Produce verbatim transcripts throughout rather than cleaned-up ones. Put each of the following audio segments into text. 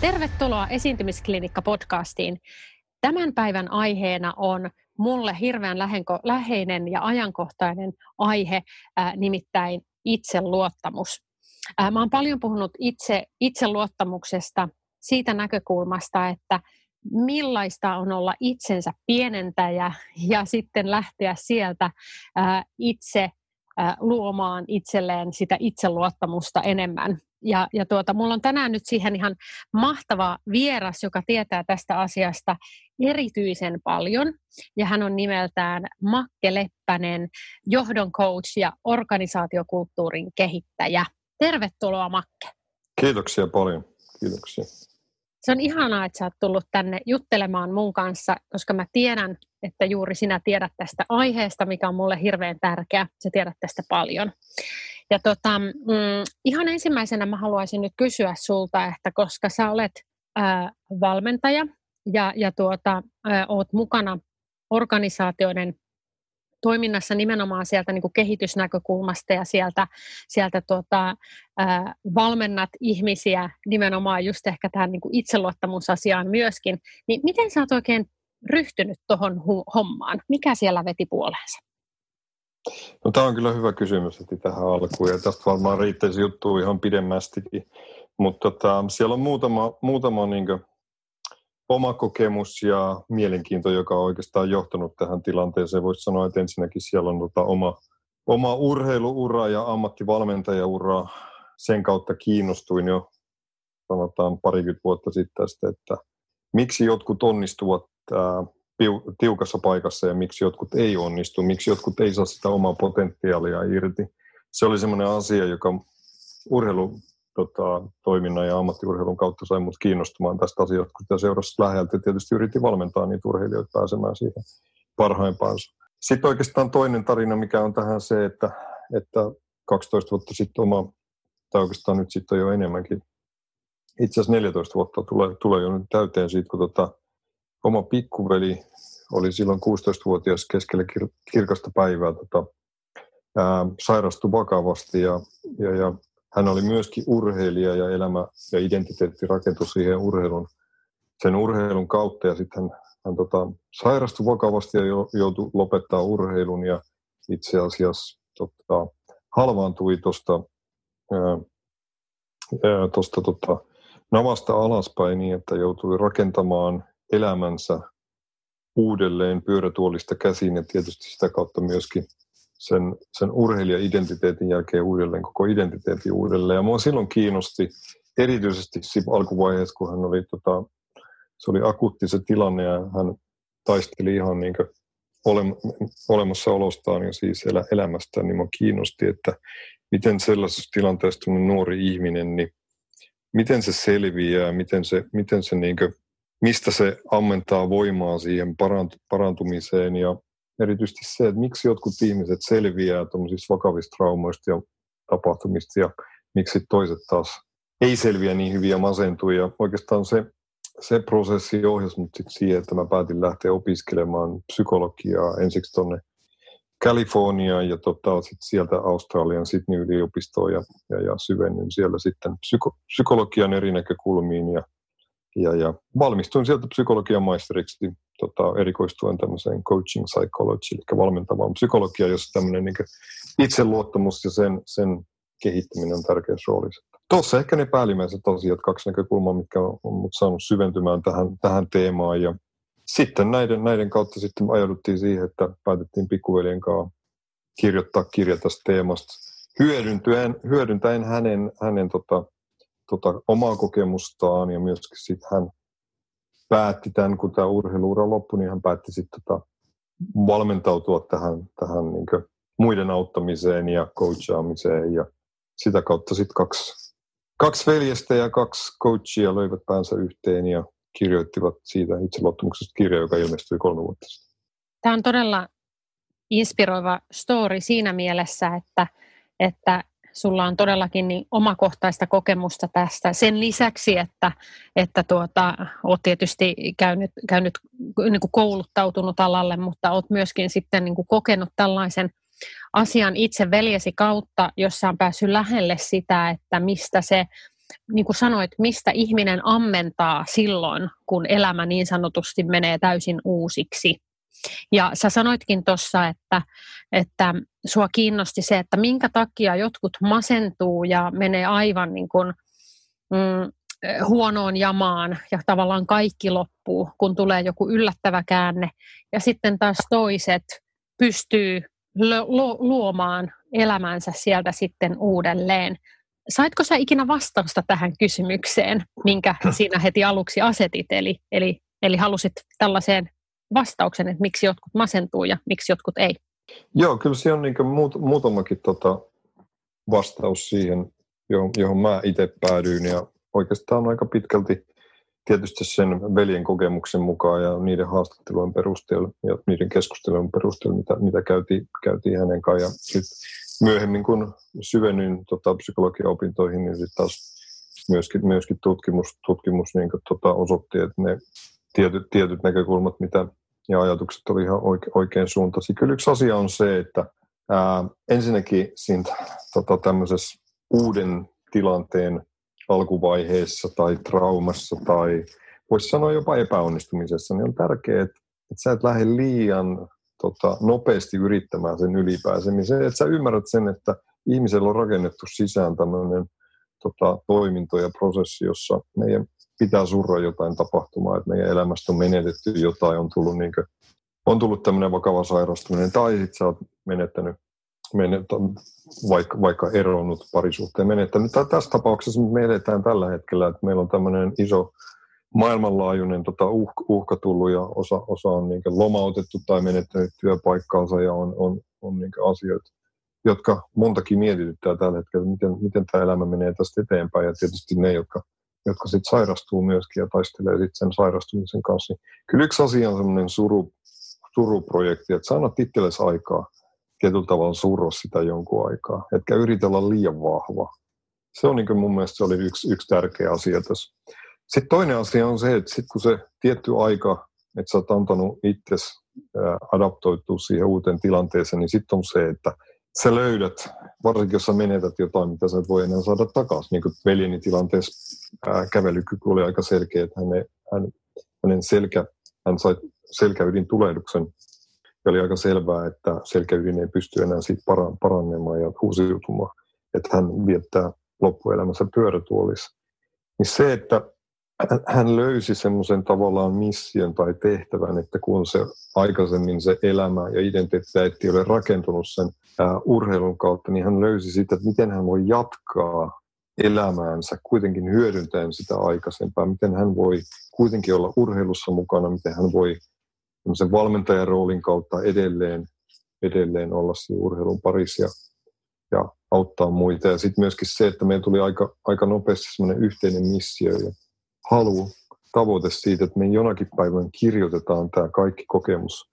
Tervetuloa Esiintymisklinikka-podcastiin. Tämän päivän aiheena on mulle hirveän läheinen ja ajankohtainen aihe, nimittäin itseluottamus. Mä oon paljon puhunut itse, itseluottamuksesta siitä näkökulmasta, että millaista on olla itsensä pienentäjä ja sitten lähteä sieltä itse luomaan itselleen sitä itseluottamusta enemmän. Ja, ja tuota, mulla on tänään nyt siihen ihan mahtava vieras, joka tietää tästä asiasta erityisen paljon. Ja hän on nimeltään Makke Leppänen, johdon coach ja organisaatiokulttuurin kehittäjä. Tervetuloa, Makke. Kiitoksia paljon. Kiitoksia. Se on ihanaa, että sä oot tullut tänne juttelemaan mun kanssa, koska mä tiedän, että juuri sinä tiedät tästä aiheesta, mikä on mulle hirveän tärkeä. Sä tiedät tästä paljon. Ja tota, mm, ihan ensimmäisenä mä haluaisin nyt kysyä sulta, että koska sä olet ää, valmentaja ja, ja tuota, ää, oot mukana organisaatioiden toiminnassa nimenomaan sieltä niin kuin kehitysnäkökulmasta ja sieltä, sieltä tuota, ää, valmennat ihmisiä nimenomaan just ehkä tähän niin kuin itseluottamusasiaan myöskin, niin miten sä oot oikein ryhtynyt tuohon hu- hommaan? Mikä siellä veti puoleensa? No, tämä on kyllä hyvä kysymys heti tähän alkuun, ja tästä varmaan riittäisi juttua ihan pidemmästikin, mutta tota, siellä on muutama, muutama niin kuin oma kokemus ja mielenkiinto, joka on oikeastaan johtanut tähän tilanteeseen. Voisi sanoa, että ensinnäkin siellä on tota oma, oma urheiluura ja ammattivalmentajaura. Sen kautta kiinnostuin jo sanotaan parikymmentä vuotta sitten tästä, että miksi jotkut onnistuvat ää, tiukassa paikassa ja miksi jotkut ei onnistu, miksi jotkut ei saa sitä omaa potentiaalia irti. Se oli semmoinen asia, joka urheilu, tota, toiminnan ja ammattiurheilun kautta sai mut kiinnostumaan tästä asiasta, kun sitä seurasi läheltä. Tietysti yritin valmentaa niitä urheilijoita pääsemään siihen parhaimpaansa. Sitten oikeastaan toinen tarina, mikä on tähän se, että, että kaksitoista vuotta sitten oma, tai oikeastaan nyt sitten jo enemmänkin, itse asiassa neljätoista vuotta tulee, tulee jo nyt täyteen siitä, kun tota, oma pikkuveli oli silloin kuusitoistavuotias keskellä kir- kirkasta päivää, tota, ää, sairastui vakavasti ja, ja, ja hän oli myöskin urheilija ja elämä ja identiteetti rakentui siihen urheilun, sen urheilun kautta. Ja sitten hän, hän tota, sairastui vakavasti ja joutui lopettaa urheilun ja itse asiassa tota, halvaantui tuosta tota, navasta alaspäin niin, että joutui rakentamaan elämänsä uudelleen pyörätuolista käsiin ja tietysti sitä kautta myöskin sen, sen urheilija-identiteetin jälkeen uudelleen, koko identiteetin uudelleen. Ja minua silloin kiinnosti erityisesti alkuvaiheessa, kun hän oli, tota, se oli akuutti se tilanne ja hän taisteli ihan niin kuin ole, olemassaolostaan ja siis elä, elämästään, niin minua kiinnosti, että miten sellaisessa tilanteessa nuori ihminen, niin miten se selviää, miten se, miten se niin kuin mistä se ammentaa voimaa siihen parantumiseen ja erityisesti se, että miksi jotkut ihmiset selviää tuollaisista vakavista traumoista ja tapahtumista ja miksi toiset taas ei selviä niin hyvin ja masentuu. Ja oikeastaan se, se prosessi ohjasi mut sit siihen, että mä päätin lähteä opiskelemaan psykologiaa ensiksi tuonne Kaliforniaan ja tota, sit sieltä Australian Sydney yliopistoon ja, ja, ja syvennyin siellä sitten psyko, psykologian eri näkökulmiin ja Ja, ja valmistuin sieltä psykologian maisteriksi, tota, erikoistuen tämmöiseen coaching psychology, eli valmentavaan psykologiaan, jossa tämmöinen niin kuin itseluottamus ja sen, sen kehittäminen on tärkeä rooli. Tuossa ehkä ne päällimmäiset asiat, kaksi näkökulmaa, mitkä on mut saanut syventymään tähän, tähän teemaan. Ja sitten näiden, näiden kautta sitten ajauduttiin siihen, että päätettiin pikkuveljen kanssa kirjoittaa kirja tästä teemasta, hyödyntäen, hyödyntäen hänen... hänen tota, Tota, omaa kokemustaan ja myöskin sitten hän päätti tämän, kun tämä urheiluura loppui, niin hän päätti sitten tota, valmentautua tähän, tähän niin kuin muiden auttamiseen ja coachaamiseen ja sitä kautta sitten kaksi Kaksi veljestä ja kaksi coachia löivät päänsä yhteen ja kirjoittivat siitä itseluottamuksesta kirja, joka ilmestyi kolme vuotta sitten. Tämä on todella inspiroiva story siinä mielessä, että, että sulla on todellakin niin omakohtaista kokemusta tästä. Sen lisäksi, että, että tuota, olet tietysti käynyt, käynyt niin kuin kouluttautunut alalle, mutta olet myöskin sitten niin kuin kokenut tällaisen asian itse veljesi kautta, jossa on päässyt lähelle sitä, että mistä se, niin kuin sanoit, mistä ihminen ammentaa silloin, kun elämä niin sanotusti menee täysin uusiksi. Ja sä sanoitkin tuossa, että, että sua kiinnosti se, että minkä takia jotkut masentuu ja menee aivan niin kuin, mm, huonoon jamaan ja tavallaan kaikki loppuu, kun tulee joku yllättävä käänne. Ja sitten taas toiset pystyy luomaan elämänsä sieltä sitten uudelleen. Saitko sä ikinä vastausta tähän kysymykseen, minkä siinä heti aluksi asetit? Eli, eli, eli halusit tällaiseen vastauksen, että miksi jotkut masentuu ja miksi jotkut ei? Joo, kyllä se on niin kuin muut, muutamakin tota vastaus siihen, johon, johon mä itse päädyin. Ja oikeastaan aika pitkälti tietysti sen veljen kokemuksen mukaan ja niiden haastattelujen perusteella ja niiden keskustelujen perusteella, mitä, mitä käytiin, käytiin hänen kanssaan. Ja sitten myöhemmin, kun syvennyin tota, psykologia-opintoihin, niin sitten taas myöskin, myöskin tutkimus, tutkimus niin kuin, tota, osoitti, että ne tietyt, tietyt näkökulmat mitä, ja ajatukset oli ihan oike, oikein suuntaisia. Kyllä yksi asia on se, että ää, ensinnäkin siinä tota, tämmöisessä uuden tilanteen alkuvaiheessa tai traumassa tai voisi sanoa jopa epäonnistumisessa, niin on tärkeää, että sä et lähde liian tota, nopeasti yrittämään sen ylipääsemiseen. Että sä ymmärrät sen, että ihmisellä on rakennettu sisään tämmöinen tota, toiminto ja prosessi, jossa meidän pitää surra jotain tapahtumaa, että meidän elämästä on menetetty jotain, on tullut, niin kuin, on tullut tämmöinen vakava sairastuminen tai sitten sä oot menettänyt Menettä, vaikka, vaikka eronnut parisuhteen menettänyt. Tässä tapauksessa me eletään tällä hetkellä, että meillä on tämmöinen iso maailmanlaajuinen tota, uh, uhka tullut ja osa, osa on niin kuin lomautettu tai menettänyt työpaikkaansa ja on, on, on niin kuin asioita, jotka montakin mietityttää tällä hetkellä, miten, miten tämä elämä menee tästä eteenpäin. Ja tietysti ne, jotka, jotka sitten sairastuu myöskin ja taistelee sit sen sairastumisen kanssa. Kyllä yksi asia on semmoinen suru, suruprojekti, että sä annat itsellesi aikaa. Tietyllä tavalla surro sitä jonkun aikaa, etkä yritä olla liian vahva. Se on niin kuin mun mielestä se oli yksi, yksi tärkeä asia tässä. Sitten toinen asia on se, että sit kun se tietty aika, että sä oot antanut itsesi adaptoitua siihen uuteen tilanteeseen, niin sitten on se, että sä löydät, varsinkin jos sä menetät jotain, mitä sä et voi enää saada takaisin. Niin kuin veljeni tilanteessa kävelykyky oli aika selkeä, että hänen, hänen selkä, hän sai selkäydin tulehduksen. Oli aika selvää, että selkäydin ei pysty enää siitä parannemaan ja uusiutumaan, että hän viettää loppuelämänsä pyörätuolissa. Niin se, että hän löysi semmoisen tavallaan mission tai tehtävän, että kun se aikaisemmin se elämä ja identiteetti ei ole rakentunut sen ää, urheilun kautta, niin hän löysi sitä, että miten hän voi jatkaa elämäänsä kuitenkin hyödyntäen sitä aikaisempaa, miten hän voi kuitenkin olla urheilussa mukana, miten hän voi sen valmentajan roolin kautta edelleen, edelleen olla siinä urheilun parissa ja, ja auttaa muita. Ja sitten myöskin se, että meillä tuli aika, aika nopeasti semmoinen yhteinen missio ja halu, tavoite siitä, että me jonakin päivän kirjoitetaan tämä kaikki kokemus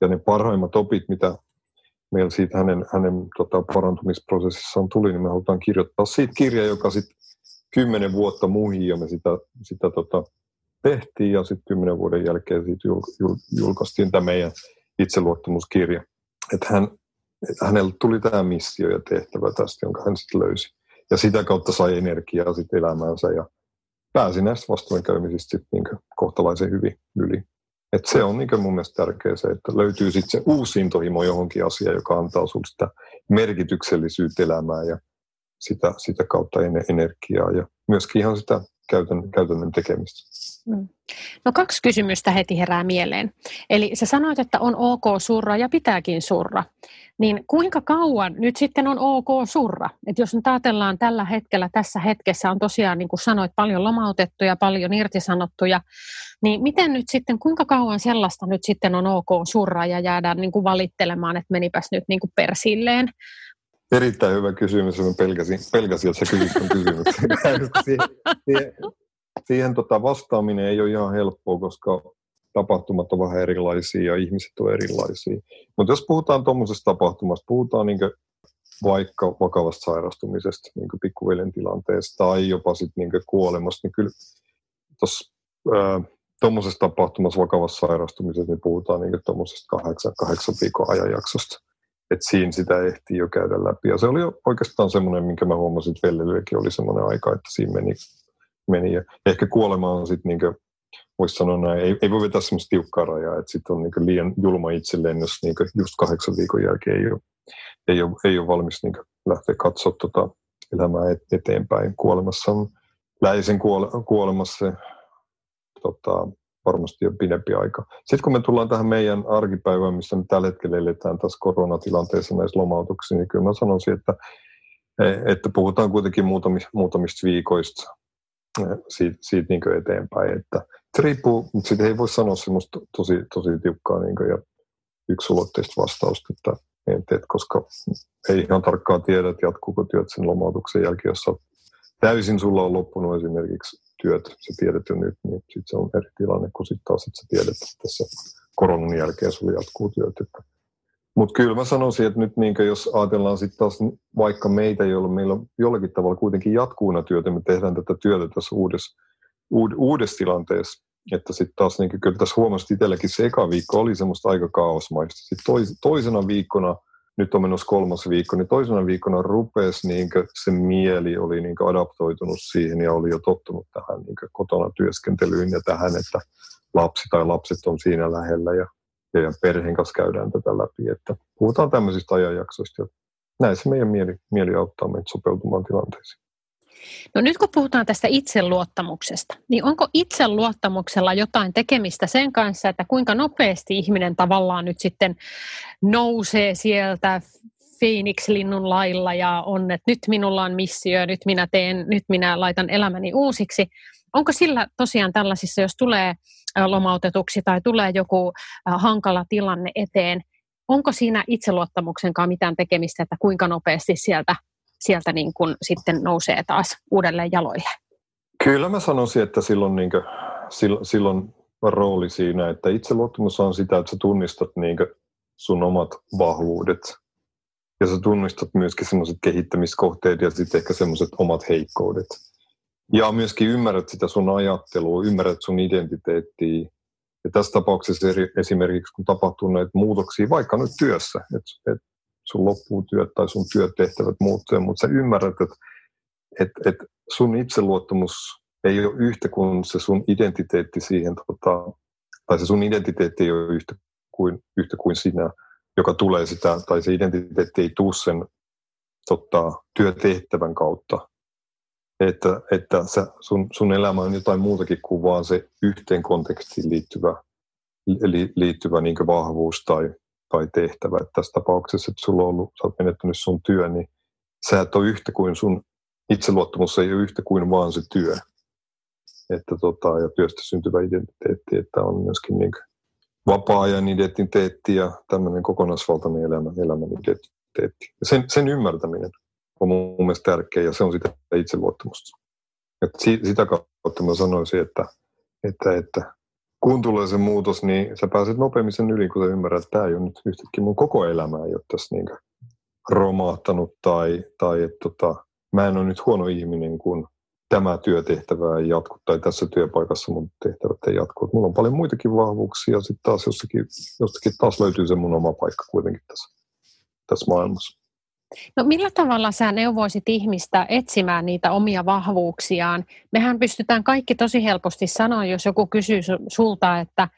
ja ne parhaimmat opit, mitä meillä siitä hänen, hänen tota, parantumisprosessissaan tuli, niin me halutaan kirjoittaa siitä kirja, joka sitten kymmenen vuotta muihin ja me sitä, sitä tota, tehtiin ja sitten kymmenen vuoden jälkeen siitä julkaistiin tämä meidän itseluottamuskirja. Että hän, hänellä tuli tämä missio ja tehtävä tästä, jonka hän sitten löysi. Ja sitä kautta sai energiaa sitten elämäänsä ja pääsi näistä vastoinkäymisistä niin kohtalaisen hyvin yli. Et se on niin mun mielestä tärkeää se, että löytyy sitten se uusi intohimo johonkin asiaan, joka antaa sinulle sitä merkityksellisyyttä elämään ja sitä, sitä kautta energiaa ja myöskin ihan sitä käytännön, käytännön tekemistä. No kaksi kysymystä heti herää mieleen. Eli sä sanoit, että on ok surra ja pitääkin surra. Niin kuinka kauan nyt sitten on ok surra? Et jos nyt ajatellaan tällä hetkellä, tässä hetkessä on tosiaan niin kuin sanoit paljon lomautettuja, paljon irtisanottuja. Niin miten nyt sitten, kuinka kauan sellaista nyt sitten on ok surra ja jäädään niin kuin valittelemaan, että menipäs nyt niin kuin persilleen? Erittäin hyvä kysymys, mä pelkäsin, pelkäsin että sä kysyt kysymyksen. siihen siihen, siihen tota vastaaminen ei ole ihan helppoa, koska tapahtumat ovat vähän erilaisia ja ihmiset ovat erilaisia. Mutta jos puhutaan tuommoisesta tapahtumasta, puhutaan niin kuin vaikka vakavasta sairastumisesta, niin kuin pikkuveljen tilanteesta tai jopa sit niin kuin kuolemasta, niin kyllä tuossa tuommoisessa tapahtumassa vakavassa sairastumisessa niin puhutaan niin kuin tuommoisesta kahdeksan, kahdeksan viikon ajanjaksosta. Että siinä sitä ehtii jo käydä läpi. Ja se oli oikeastaan semmoinen, minkä mä huomasin, että veljelyäkin oli semmoinen aika, että siinä meni. meni. Ja ehkä kuolema on sitten, niin voisi sanoa näin, ei, ei voi vetää semmoista tiukkaa rajaa, että sitten on niin liian julma itselleen, jos niin just kahdeksan viikon jälkeen ei ole, ei ole, ei ole valmis niin lähteä katsoa tota elämää eteenpäin. Kuolemassa on läheisen kuole- kuolemassa tota, varmasti jo pidempi aika. Sitten kun me tullaan tähän meidän arkipäivään, missä me tällä hetkellä eletään tässä koronatilanteessa näissä lomautuksissa, niin kyllä mä sanoisin, että, että puhutaan kuitenkin muutamista, muutamista viikoista siitä, siitä niin kuin eteenpäin. Että se riippuu, mutta siitä ei voi sanoa semmoista tosi, tosi tiukkaa niin kuin ja yksulotteista vastausta, että en tiedä, koska ei ihan tarkkaan tiedä, että jatkuuko työt sen lomautuksen jälkeen, jossa täysin sulla on loppunut esimerkiksi työt, sä tiedät jo nyt, niin sitten se on eri tilanne, kun sitten taas että sä tiedät, että tässä koronan jälkeen sulla jatkuu työt. Mutta kyllä mä sanoisin, että nyt niin jos ajatellaan sitten taas vaikka meitä, jolloin meillä jollakin tavalla kuitenkin jatkuuna työtä, me tehdään tätä työtä tässä uudessa, uud, uudessa tilanteessa, että sitten taas niin kyllä tässä huomasi itselläkin se eka viikko oli semmoista aika kaosmaista. Sitten tois, toisena viikkona, nyt on menossa kolmas viikko, niin toisena viikkona rupesi, niin se mieli oli niin adaptoitunut siihen ja oli jo tottunut tähän niin kotona työskentelyyn ja tähän, että lapsi tai lapset on siinä lähellä ja, ja perheen kanssa käydään tätä läpi. Että puhutaan tämmöisistä ajanjaksoista ja näin se meidän mieli, mieli auttaa meitä sopeutumaan tilanteisiin. No nyt kun puhutaan tästä itseluottamuksesta, niin onko itseluottamuksella jotain tekemistä sen kanssa, että kuinka nopeasti ihminen tavallaan nyt sitten nousee sieltä Feenikslinnun lailla ja on, että nyt minulla on missio, nyt minä teen, nyt minä laitan elämäni uusiksi. Onko sillä tosiaan tällaisissa, jos tulee lomautetuksi tai tulee joku hankala tilanne eteen, onko siinä itseluottamuksenkaan mitään tekemistä, että kuinka nopeasti sieltä sieltä niin kun sitten nousee taas uudelleen jaloille? Kyllä mä sanoisin, että silloin, niin kuin, silloin rooli siinä, että itseluottamus on sitä, että sä tunnistat niin kuin sun omat vahvuudet ja sä tunnistat myöskin semmoiset kehittämiskohteet ja sitten ehkä semmoiset omat heikkoudet. Ja myöskin ymmärrät sitä sun ajattelua, ymmärrät sun identiteettiä. Ja tässä tapauksessa esimerkiksi, kun tapahtuu näitä muutoksia vaikka nyt työssä, että et, sun loppuutyöt tai sun työtehtävät muuttuu, mutta sä ymmärrät, että et, et sun itseluottamus ei ole yhtä kuin se sun identiteetti siihen, tota, tai se sun identiteetti ei ole yhtä kuin, yhtä kuin sinä, joka tulee sitä, tai se identiteetti ei tule sen tota, työtehtävän kautta. Että, että sä, sun, sun elämä on jotain muutakin kuin vaan se yhteen kontekstiin liittyvä, li, liittyvä niin kuin vahvuus tai tai tehtävä. Että tässä tapauksessa, että sulla on ollut, sä oot menettänyt sun työ, niin sä et ole yhtä kuin sun itseluottamus ei ole yhtä kuin vaan se työ. Että tota, ja työstä syntyvä identiteetti, että on myöskin niin vapaa-ajan identiteetti ja tämmöinen kokonaisvaltainen elämän, elämän identiteetti. Ja sen, sen ymmärtäminen on mun mielestä tärkeä ja se on sitä itseluottamusta. Et si, sitä kautta mä sanoisin, että, että, että kun tulee se muutos, niin sä pääset nopeammin sen yli, kun sä ymmärrät, että tämä ei ole nyt yhtäkkiä mun koko elämää, ei ole tässä niin romahtanut tai, tai että tota, mä en ole nyt huono ihminen, kun tämä työtehtävä ei jatku tai tässä työpaikassa mun tehtävät ei jatku. Et mulla on paljon muitakin vahvuuksia ja sitten taas jostakin, jostakin taas löytyy se mun oma paikka kuitenkin tässä, tässä maailmassa. No millä tavalla sä neuvoisit ihmistä etsimään niitä omia vahvuuksiaan? Mehän pystytään kaikki tosi helposti sanoa, jos joku kysyy sulta, että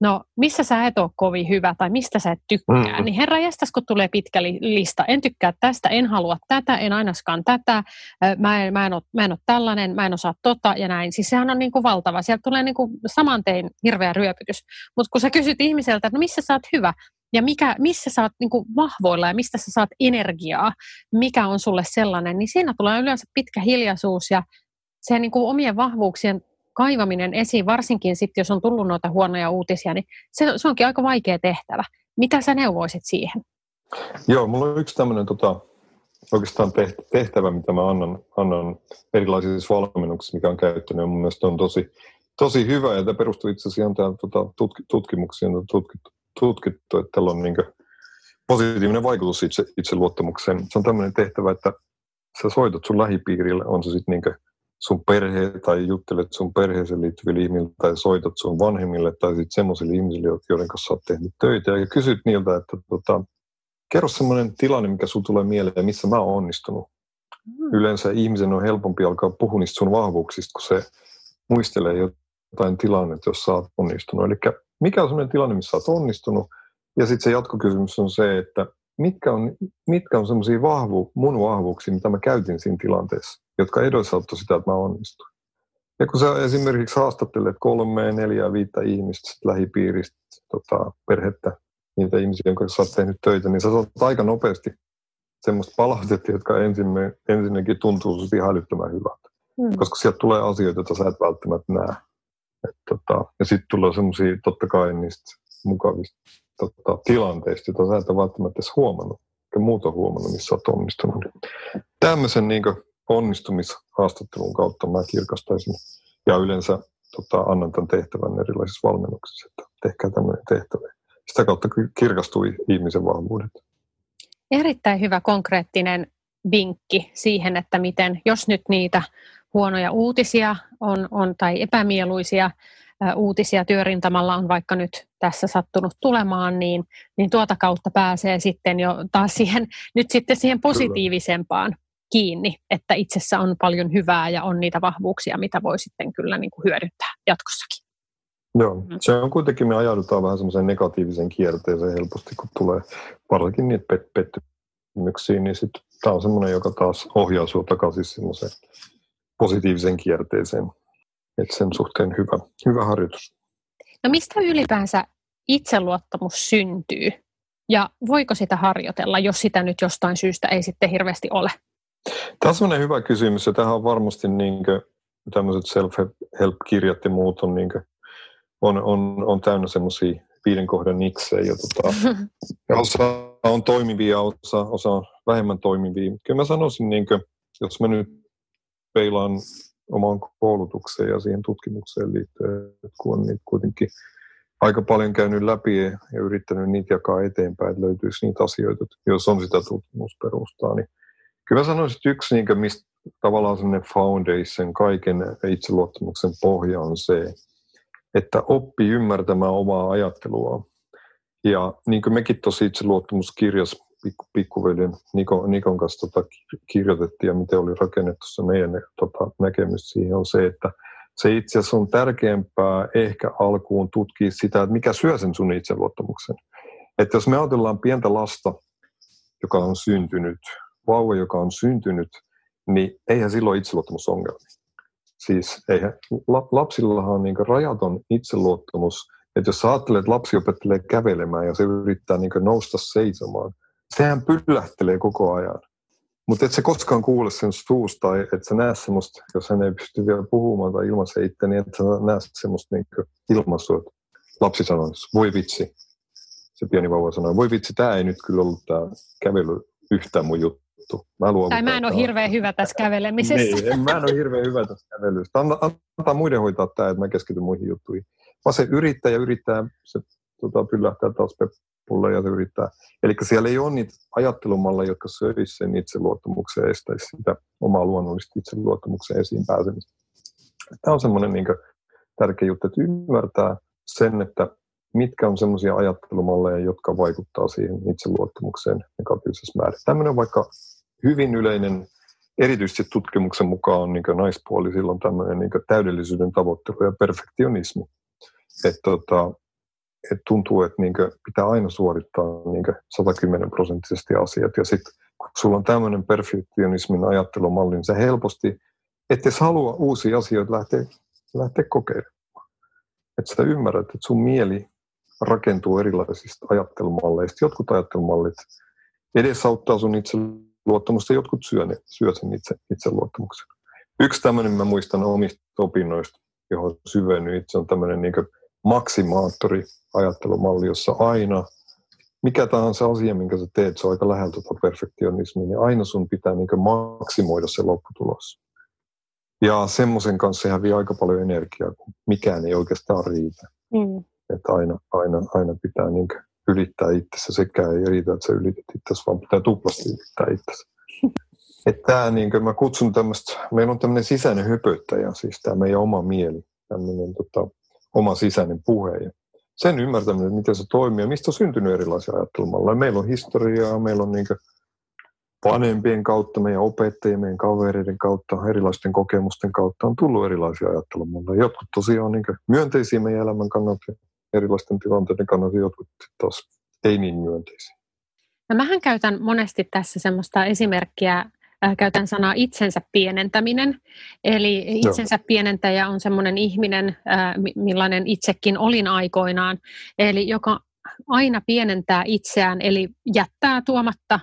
no missä sä et ole kovin hyvä tai mistä sä et tykkää, mm. niin herra jästäs, kun tulee pitkä lista, en tykkää tästä, en halua tätä, en ainakaan tätä, mä en, mä en, ole, mä en ole tällainen, mä en osaa tota ja näin. Siis sehän on niin kuin valtava, sieltä tulee niin kuin samantein hirveä ryöpytys, mutta kun sä kysyt ihmiseltä, että no missä sä oot hyvä, ja mikä, missä sä oot niin kuin vahvoilla ja mistä sä saat energiaa, mikä on sulle sellainen, niin siinä tulee yleensä pitkä hiljaisuus ja se niin kuin omien vahvuuksien kaivaminen esiin, varsinkin sitten jos on tullut noita huonoja uutisia, niin se, se onkin aika vaikea tehtävä. Mitä sä neuvoisit siihen? Joo, mulla on yksi tämmöinen tota, oikeastaan tehtävä, mitä mä annan, annan erilaisissa valmennuksissa, mikä on käyttänyt, ja mun mielestä on tosi, tosi hyvä, ja tämä perustuu itse asiassa ihan tota, tutk- tutkimuksiin, on tutkittu, tutkittu, että tällä on niin kuin positiivinen vaikutus itse, itseluottamukseen. Se on tämmöinen tehtävä, että sä soitat sun lähipiirille, on se sitten niin sun perhe, tai juttelet sun perheeseen liittyville ihmille, tai soitat sun vanhemmille, tai sitten semmoisille ihmisille, joiden kanssa olet tehnyt töitä, ja kysyt niiltä, että tota, kerro semmoinen tilanne, mikä sun tulee mieleen, missä mä oon onnistunut. Mm. Yleensä ihmisen on helpompi alkaa puhua niistä sun vahvuuksista, kun se muistelee jotain tilannetta, jos sä oot onnistunut. Eli mikä on semmoinen tilanne, missä sä oot onnistunut, ja sitten se jatkokysymys on se, että mitkä on, mitkä on semmoisia vahvu, mun vahvuuksia, mitä mä käytin siinä tilanteessa, jotka edesauttoi sitä, että mä onnistuin. Ja kun sä esimerkiksi haastattelet kolmea, neljää, viittä ihmistä lähipiiristä, tota, perhettä, niitä ihmisiä, jonka sä oot tehnyt töitä, niin sä saat aika nopeasti semmoista palautetta, jotka ensinnä, ensinnäkin tuntuu ihan hälyttömän hyvältä. Mm. Koska sieltä tulee asioita, joita sä et välttämättä näe. Et, tota, ja sitten tulee semmoisia totta kai niistä mukavista tota, tilanteista, joita sä et ole välttämättä edes huomannut, eikä muuta huomannut, missä sä oot onnistunut. Tämmöisen niin kuin onnistumishaastattelun kautta mä kirkastaisin ja yleensä tota, annan tämän tehtävän erilaisissa valmennuksissa, että tehkää tämmöinen tehtävä. Sitä kautta kirkastui ihmisen vahvuudet. Erittäin hyvä konkreettinen vinkki siihen, että miten, jos nyt niitä huonoja uutisia on, on tai epämieluisia uutisia työrintamalla on vaikka nyt tässä sattunut tulemaan, niin, niin tuota kautta pääsee sitten jo taas siihen, nyt sitten siihen positiivisempaan kiinni, että itsessä on paljon hyvää ja on niitä vahvuuksia, mitä voi sitten kyllä niin kuin hyödyntää jatkossakin. Joo, se on kuitenkin, me ajaudutaan vähän semmoiseen negatiiviseen kierteeseen helposti, kun tulee varsinkin niitä pet- pettymyksiin, niin sitten tämä on semmoinen, joka taas ohjaa sinua takaisin semmoiseen positiiviseen kierteeseen, että sen suhteen hyvä, hyvä harjoitus. No mistä ylipäänsä itseluottamus syntyy ja voiko sitä harjoitella, jos sitä nyt jostain syystä ei sitten hirveästi ole? Tämä on semmoinen hyvä kysymys ja tähän on varmasti niin kuin tämmöiset self-help-kirjat ja muut on niin kuin On, on, on täynnä semmoisia viiden kohdan niksejä, ja tota, osa on toimivia, osa, osa on vähemmän toimivia. Kyllä mä sanoisin, niin kuin, jos mä nyt peilaan omaan koulutukseen ja siihen tutkimukseen liittyen, kun on niitä kuitenkin aika paljon käynyt läpi ja yrittänyt niitä jakaa eteenpäin, että löytyisi niitä asioita, jos on sitä tutkimusperustaa. Niin kyllä mä sanoisin, että yksi, niin kuin, mistä tavallaan semmoinen foundation, kaiken itseluottamuksen pohja on se, että oppi ymmärtämään omaa ajattelua. Ja niin kuin mekin tosi itseluottamuskirjas pikku, pikkuveljen Nikon, Nikon kanssa tota kirjoitettiin ja miten oli rakennettu se meidän tota, näkemys siihen on se, että se itse asiassa on tärkeämpää ehkä alkuun tutkia sitä, että mikä syö sen sun itseluottamuksen. Että jos me ajatellaan pientä lasta, joka on syntynyt, vauva, joka on syntynyt, niin eihän silloin itseluottamusongelmia. Siis eihän, lapsillahan on niin rajaton itseluottamus, että jos sä ajattelet, että lapsi opettelee kävelemään ja se yrittää niin nousta seisomaan, sehän pyllähtelee koko ajan. Mutta et sä koskaan kuule sen suusta tai et sä näe semmoista, jos hän ei pysty vielä puhumaan tai ilmaisee itse, niin et sä näe semmoista niin ilmaisua, että lapsi sanoo, voi vitsi, se pieni vauva sanoo, voi vitsi, tää ei nyt kyllä ollut tää kävely yhtään mun juttu. Mä tai mä en ole hirveän hyvä tässä kävelemisessä. Niin, mä en ole hirveän hyvä tässä kävelyssä. Antaa, antaa muiden hoitaa tämä, että mä keskityn muihin juttuihin. Vaan se yrittää ja yrittää, se tota, pyllähtää taas peppulle ja se yrittää. Eli siellä ei ole niitä ajattelumalla, jotka söisi sen itseluottamuksen ja estäisi sitä omaa luonnollista itseluottamuksen esiin pääsemistä. Tämä on semmoinen niin kuin tärkeä juttu, että ymmärtää sen, että mitkä on semmoisia ajattelumalleja, jotka vaikuttaa siihen itseluottamukseen negatiivisessa määrin. Tämmöinen vaikka hyvin yleinen, erityisesti tutkimuksen mukaan on niin naispuolisilla on tämmöinen niin täydellisyyden tavoittelu ja perfektionismi. Että tota, et tuntuu, että niin pitää aina suorittaa niin sata kymmenen prosenttisesti asiat. Ja sitten kun sulla on tämmöinen perfektionismin ajattelumalli, niin se helposti, ettei halua uusia asioita lähteä, lähteä kokeilemaan. Että sä ymmärrät, että sun mieli rakentuu erilaisista ajattelumalleista. Jotkut ajattelumallit edesauttaa sun itseluottamusta, jotkut syö, ne, syö sen itse, itseluottamuksen. Yksi tämmöinen mä muistan omista opinnoista, johon syvennyin itse, on tämmöinen niin kuin maksimaattori-ajattelumalli, jossa aina mikä tahansa asia, minkä sä teet, se on aika lähellä tuota perfektionismia, niin aina sun pitää niin kuin maksimoida se lopputulos. Ja semmoisen kanssa se häviää aika paljon energiaa, kun mikään ei oikeastaan riitä. Mm. Että aina, aina, aina pitää niin kuin ylittää itsessä. Sekään ei riitä, että sä ylität itsessä, vaan pitää tuplasti ylittää itsessä. Että tämä, niin kuin mä kutsun tämmöistä, meillä on tämmöinen sisäinen höpöttäjä, siis tämä meidän oma mieli, tämmöinen tota, oma sisäinen puhe. Ja sen ymmärtäminen, miten se toimii ja mistä on syntynyt erilaisia ajattelmalla. Meillä on historiaa, meillä on niin kuin vanhempien kautta, meidän opettajien, meidän kavereiden kautta, erilaisten kokemusten kautta on tullut erilaisia ajattelmalla. Jotkut tosiaan on niin kuin myönteisiä meidän elämän kannalta, erilaisten tilanteiden kannalta, jotkut taas ei niin myönteisiä. No mähän käytän monesti tässä semmoista esimerkkiä, käytän sanaa itsensä pienentäminen. Eli itsensä pienentäjä on semmoinen ihminen, millainen itsekin olin aikoinaan, eli joka aina pienentää itseään, eli jättää tuomatta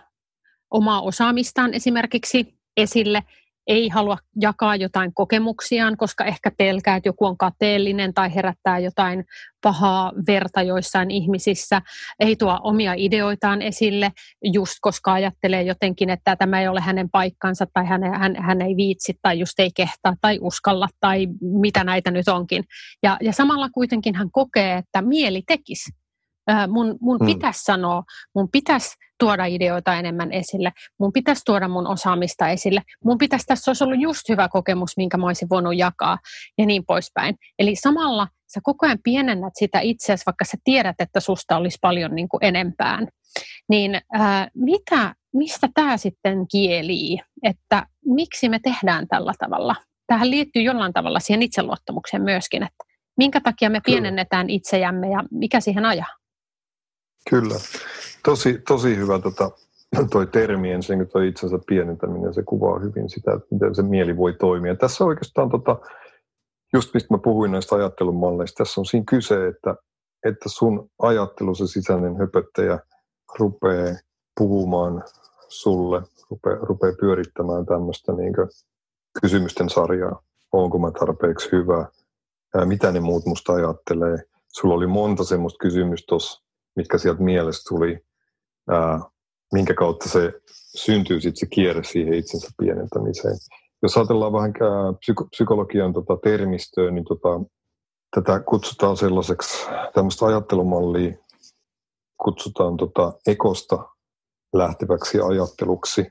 omaa osaamistaan esimerkiksi esille, ei halua jakaa jotain kokemuksiaan, koska ehkä pelkää, että joku on kateellinen tai herättää jotain pahaa verta joissain ihmisissä. Ei tuo omia ideoitaan esille, just koska ajattelee jotenkin, että tämä ei ole hänen paikkansa tai hän, hän, hän ei viitsi tai just ei kehtaa tai uskalla tai mitä näitä nyt onkin. Ja, ja samalla kuitenkin hän kokee, että mieli tekisi. Mun, mun pitäisi hmm. sanoa, mun pitäisi tuoda ideoita enemmän esille, mun pitäisi tuoda mun osaamista esille, mun pitäisi, tässä olisi ollut just hyvä kokemus, minkä mä olisin voinut jakaa ja niin poispäin. Eli samalla sä koko ajan pienennät sitä itseäsi, vaikka sä tiedät, että susta olisi paljon niin kuin enempään. Niin ää, mitä, mistä tämä sitten kielii, että miksi me tehdään tällä tavalla? Tähän liittyy jollain tavalla siihen itseluottamukseen myöskin, että minkä takia me pienennetään itseämme ja mikä siihen ajaa? Kyllä. Tosi, tosi hyvä tota, toi termi ensin, kun toi itsensä pienentäminen, se kuvaa hyvin sitä, että miten se mieli voi toimia. Tässä oikeastaan, tota, just mistä mä puhuin näistä ajattelumalleista, tässä on siinä kyse, että, että sun ajattelu, se sisäinen höpöttäjä, rupeaa puhumaan sulle, rupeaa, rupeaa pyörittämään tämmöistä niin kuin kysymysten sarjaa. Onko mä tarpeeksi hyvä? Mitä ne muut musta ajattelee? Sulla oli monta semmoista kysymystä tuossa, mitkä sieltä mielestä tuli, ää, minkä kautta se syntyy sitten se kierre siihen itsensä pienentämiseen. Jos ajatellaan vähän psyko- psykologian tota termistöä, niin tota, tätä kutsutaan sellaiseksi, tämmöistä ajattelumallia kutsutaan tota ekosta lähteväksi ajatteluksi,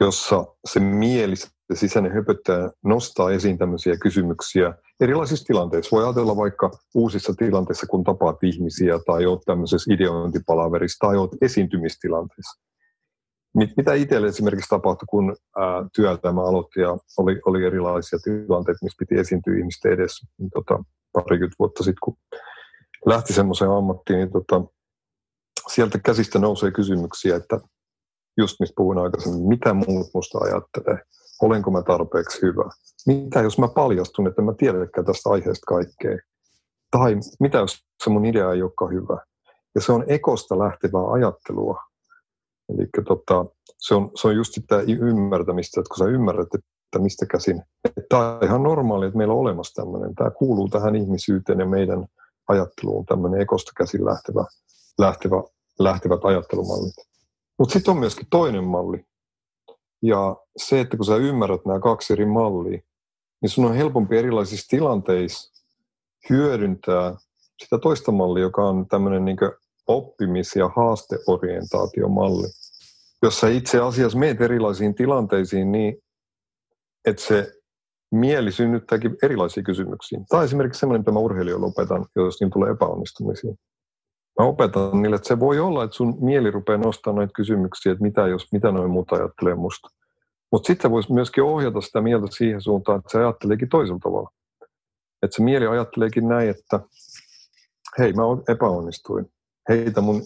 jossa se mieli, se sisäinen höpöttäjä nostaa esiin tämmöisiä kysymyksiä erilaisissa tilanteissa. Voi ajatella vaikka uusissa tilanteissa, kun tapaat ihmisiä tai olet tämmöisessä ideointipalaverissa tai olet esiintymistilanteessa. Mitä itselle esimerkiksi tapahtui, kun työelämä aloitti ja oli, oli erilaisia tilanteita, missä piti esiintyä ihmisten edessä tota, parikymmentä vuotta sitten, kun lähti semmoiseen ammattiin, niin tota, sieltä käsistä nousee kysymyksiä, että just mistä puhuin aikaisemmin, mitä muut musta ajattelee, olenko mä tarpeeksi hyvä, mitä jos mä paljastun, että mä tiedäkään tästä aiheesta kaikkea, tai mitä jos se mun idea ei olekaan hyvä. Ja se on ekosta lähtevää ajattelua, eli tota, se, on, se on just sitä ymmärtämistä, että kun sä ymmärrät, että mistä käsin, että tämä on ihan normaali, että meillä on olemassa tämmöinen, tämä kuuluu tähän ihmisyyteen ja meidän ajatteluun, tämmöinen ekosta käsin lähtevä, lähtevä, lähtevät ajattelumallit. Mutta sitten on myöskin toinen malli. Ja se, että kun sä ymmärrät nämä kaksi eri mallia, niin sun on helpompi erilaisissa tilanteissa hyödyntää sitä toista mallia, joka on tämmöinen niin kuin oppimis- ja haasteorientaatiomalli, jossa itse asiassa meet erilaisiin tilanteisiin niin, että se mieli synnyttääkin erilaisia kysymyksiä. Tai esimerkiksi semmoinen, mitä mä urheilijoille opetan, jos niin tulee epäonnistumisiin. Mä opetan niille, että se voi olla, että sun mieli rupeaa nostamaan näitä kysymyksiä, että mitä, jos, mitä noin muut ajattelee musta. Mutta sitten voisi myöskin ohjata sitä mieltä siihen suuntaan, että se ajatteleekin toisella tavalla. Että se mieli ajatteleekin näin, että hei, mä epäonnistuin. Hei, mun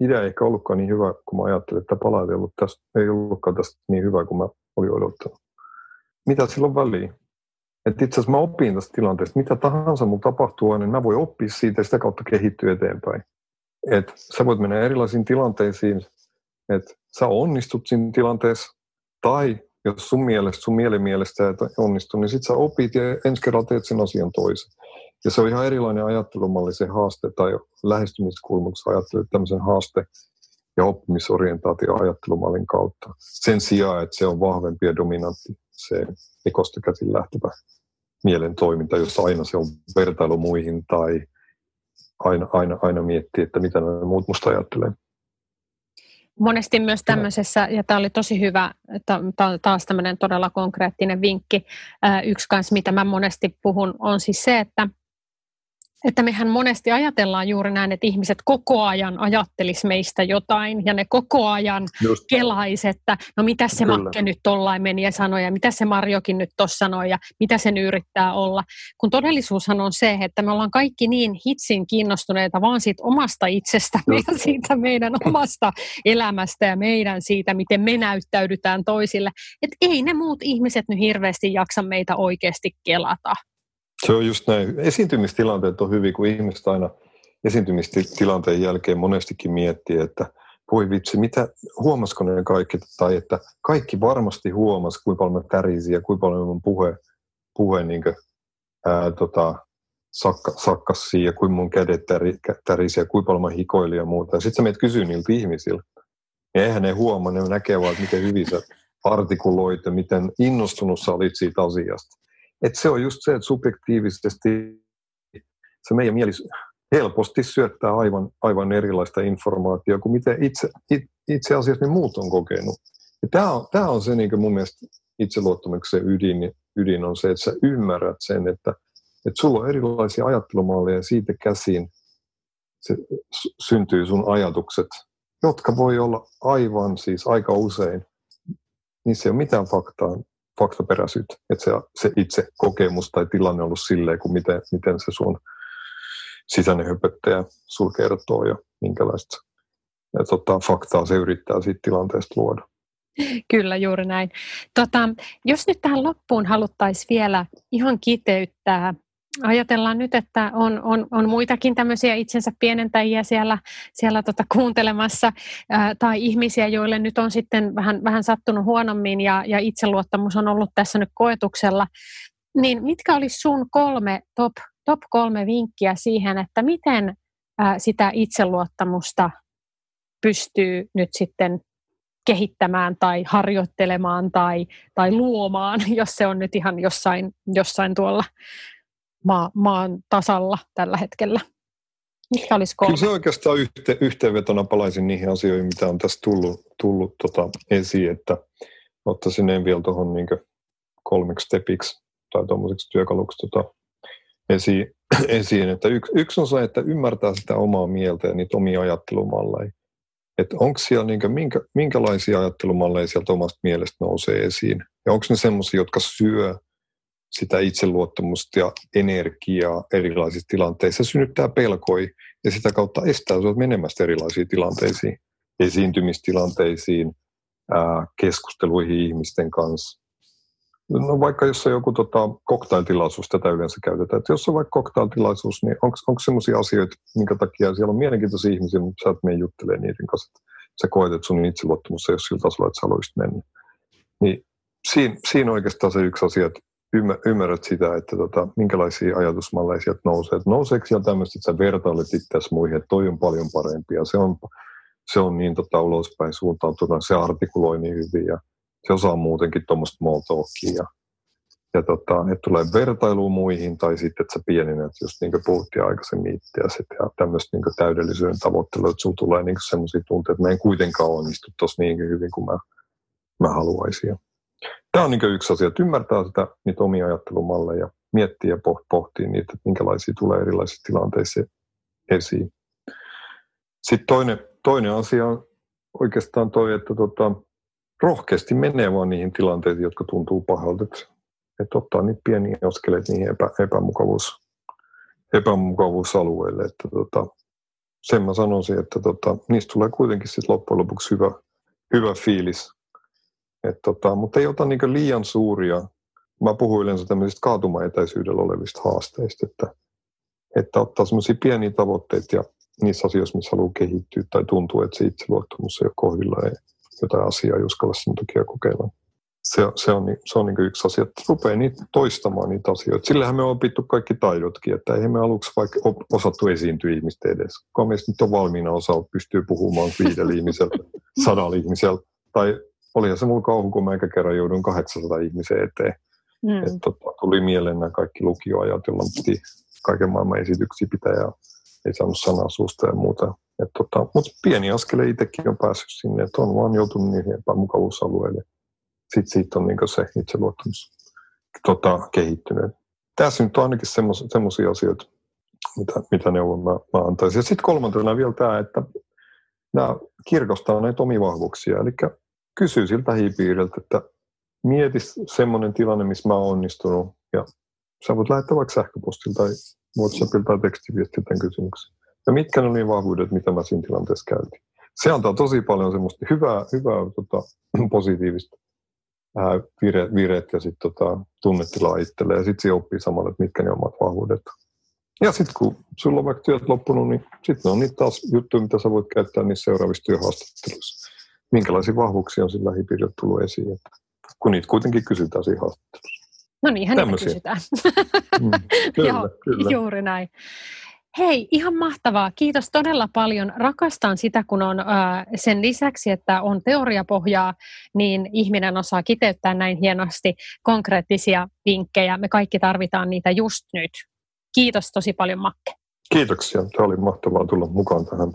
idea ei ehkä ollutkaan niin hyvä, kun mä ajattelin, että pala ei, ollut tästä, ei ollutkaan tästä niin hyvä, kuin mä olin odottanut. Mitä silloin väliin? Että itse asiassa mä opin tästä tilanteesta. Mitä tahansa mun tapahtuu aina, niin mä voin oppia siitä ja sitä kautta kehittyä eteenpäin. Että sä voit mennä erilaisiin tilanteisiin, että sä onnistut siinä tilanteessa, tai jos sun mielestä, sun mielen mielestä et onnistu, niin sit sä opit ja ensi kerralla teet sen asian toisen. Ja se on ihan erilainen ajattelumalli se haaste, tai lähestymiskulma, kun sä ajattelet tämmöisen haaste, ja oppimisorientaatioajattelumallin kautta. Sen sijaan, että se on vahvempi ja dominantti, se Nikosta käsin lähtevä mielen toiminta, jossa aina se on vertailu muihin tai aina, aina, aina miettii, että mitä ne muut musta ajattelee. Monesti myös tämmöisessä, ja tämä oli tosi hyvä, taas tämmöinen todella konkreettinen vinkki, yksi kanssa, mitä mä monesti puhun, on siis se, että Että mehän monesti ajatellaan juuri näin, että ihmiset koko ajan ajattelis meistä jotain, ja ne koko ajan Just. kelais, että no mitä se Kyllä. Makke nyt tollain meni ja sanoi, ja mitä se Marjokin nyt tossa sanoi, ja mitä sen yrittää olla. Kun todellisuushan on se, että me ollaan kaikki niin hitsin kiinnostuneita vaan siitä omasta itsestämme ja siitä meidän omasta elämästä ja meidän siitä, miten me näyttäydytään toisille. Että ei ne muut ihmiset nyt hirveästi jaksa meitä oikeasti kelata. Se on just näin. Esiintymistilanteet on hyviä, kun ihmiset aina esiintymistilanteen jälkeen monestikin miettii, että voi vitsi, mitä, huomasiko ne kaikki, tai että kaikki varmasti huomasi, kuinka paljon mä tärisin ja kuinka paljon mun puhe, puhe niin kuin, ää, tota, sakka, sakkasi ja kuinka mun kädet tärisi ja kuinka paljon mä hikoilin ja muuta. Sitten sä meet kysyä niiltä ihmisiltä. Ja eihän ne huomaa, ne näkee vaan, miten hyvin sä artikuloit ja miten innostunut sä olit siitä asiasta. Että se on just se, että subjektiivisesti se meidän mieli helposti syöttää aivan, aivan erilaista informaatiota kuin miten itse, it, itse asiassa ne muut on kokenut. Ja tämä on, tämä on se niin kuin mun mielestä itseluottamuksen ydin, ydin on se, että sä ymmärrät sen, että, että sulla on erilaisia ajattelumalleja ja siitä käsin se syntyy sun ajatukset, jotka voi olla aivan siis aika usein, niissä ei ole mitään faktaa. faktaperäisyyttä, että se, se itse kokemus tai tilanne on ollut silleen, kuin miten, miten se sun sisäinen höpöttäjä sul kertoo ja minkälaista ja tota, faktaa se yrittää siitä tilanteesta luoda. Kyllä, juuri näin. Tota, jos nyt tähän loppuun haluttaisiin vielä ihan kiteyttää, ajatellaan nyt, että on, on, on muitakin tämmöisiä itsensä pienentäjiä siellä, siellä tota kuuntelemassa ää, tai ihmisiä, joille nyt on sitten vähän, vähän sattunut huonommin ja, ja itseluottamus on ollut tässä nyt koetuksella. Niin mitkä olisi sun kolme, top, top kolme vinkkiä siihen, että miten ää, sitä itseluottamusta pystyy nyt sitten kehittämään tai harjoittelemaan tai, tai luomaan, jos se on nyt ihan jossain, jossain tuolla Maa, maan tasalla tällä hetkellä. Mitkä olisi kolme? Kyllä se oikeastaan yhte, yhteenvetona palaisin niihin asioihin, mitä on tässä tullut, tullut tota, esiin, että ottaisin en vielä tuohon niin kolmeksi stepiksi tai tuommoiseksi työkaluksi tota, esiin, esiin, että yksi, yksi on se, että ymmärtää sitä omaa mieltä ja niitä omia ajattelumalleja. Että onko siellä niin minkä, minkälaisia ajattelumalleja sieltä omasta mielestä nousee esiin ja onko ne semmoisia, jotka syö sitä itseluottamusta ja energiaa erilaisissa tilanteissa. Se synnyttää pelkoja ja sitä kautta estää sinut menemästä erilaisiin tilanteisiin, esiintymistilanteisiin, ää, keskusteluihin ihmisten kanssa. No vaikka jos on joku tota, koktailtilaisuus, tätä yleensä käytetään, että jos on vaikka koktailtilaisuus, niin onko sellaisia asioita, minkä takia siellä on mielenkiintoisia ihmisiä, mutta sä et mene juttelemaan niiden kanssa, että sä koet, että sun itseluottamus ei ole sillä tasolla, että sä haluaisit mennä. Niin siinä, siinä oikeastaan se yksi asia, ymmärrät sitä, että tota, minkälaisia ajatusmalleja sieltä nousee. Että nouseeko siellä tämmöistä, että sä vertailet itseäsi muihin, että toi on paljon parempi ja se on, se on niin tota, ulospäin suuntautunut, se artikuloi niin hyvin ja se osaa muutenkin tuommoista small talkia. Ja, ja tota, että tulee vertailuun muihin tai sitten, että sä pieninät, just niin kuin puhuttiin aikaisemmin itseäsi ja tämmöistä niin täydellisyyden tavoittelua, että sulla tulee niin semmoisia tunteita, että mä en kuitenkaan onnistu tuossa niin hyvin kuin mä, mä haluaisin. Tämä on niin yksi asia, että ymmärtää sitä, niitä omia ajattelumalleja, miettii ja pohtii niitä, että minkälaisia tulee erilaisissa tilanteissa esiin. Sitten toinen, toinen asia on oikeastaan toi, että tota, rohkeasti menee vaan niihin tilanteisiin, jotka tuntuu pahalta. Että, että ottaa niitä pieniä askeleita niihin epä, epämukavuus, epämukavuusalueille. Että tota, sen mä sanoisin, että tota, niistä tulee kuitenkin sit loppujen lopuksi hyvä, hyvä fiilis. Tota, mutta ei ota niin liian suuria, mä puhun yleensä tämmöisistä kaatumaetäisyydellä olevista haasteista, että, että ottaa semmoisia pieniä tavoitteita ja niissä asioissa, missä haluaa kehittyä tai tuntuu, että se itseluottamus ei ole kohdilla ja jotain asiaa ei uskalla sen takia kokeilla. Se, se on, se on niin kuin yksi asia, että rupeaa niitä toistamaan niitä asioita. Sillähän me on opittu kaikki taidotkin, että eihän me aluksi vaikka osattu esiintyä ihmisten edessä. Kun meistä nyt on valmiina osa, pystyy puhumaan viidellä ihmisellä, sadalla ihmisellä. Tai olihan se mulla kauhu, kun mä eikä kerran jouduin kahdeksansataa ihmisen eteen. Mm. Että tota, tuli mieleen nämä kaikki lukioajat, joilla piti kaiken maailman esityksiä pitää ja ei saanut sanaa suusta ja muuta. Tota, mutta pieni askel itsekin on päässyt sinne, että on vaan joutunut niihin epämukavuusalueille. Sitten siitä on niin se itseluottamus tota, kehittynyt. Tässä nyt on ainakin semmoisia asioita, mitä, mitä neuvon mä, mä antaisin. Ja sitten kolmantena vielä tämä, että nämä kirkostaa näitä omia vahvuuksia. Eli kysy siltä hiipiiriltä, että mieti semmoinen tilanne, missä mä oon onnistunut. Ja sä voit lähettää vaikka sähköpostilta tai WhatsAppilta tai tekstiviestiltä kysymyksen. Ja mitkä ne on niin vahvuudet, mitä mä siinä tilanteessa käytin. Se antaa tosi paljon semmoista hyvää, hyvää tota, positiivista Vire, vireet ja sitten tota, tunnetilaa itselleen ja sitten se oppii samalla, että mitkä ne omat vahvuudet. Ja sitten kun sulla on vaikka työt loppunut, niin sitten on niitä taas juttuja, mitä sä voit käyttää niissä seuraavissa työhaastatteluissa. Minkälaisia vahvuuksia on sillä lähipiirillä tullut esiin, että kun niitä kuitenkin kysytään siinä haastattelussa. No niinhän niitä kysytään. Mm, kyllä, Joo, kyllä. Juuri näin. Hei, ihan mahtavaa. Kiitos todella paljon. Rakastan sitä, kun on ää, sen lisäksi, että on teoriapohjaa, niin ihminen osaa kiteyttää näin hienosti konkreettisia vinkkejä. Me kaikki tarvitaan niitä just nyt. Kiitos tosi paljon, Makke. Kiitoksia. Tämä oli mahtavaa tulla mukaan tähän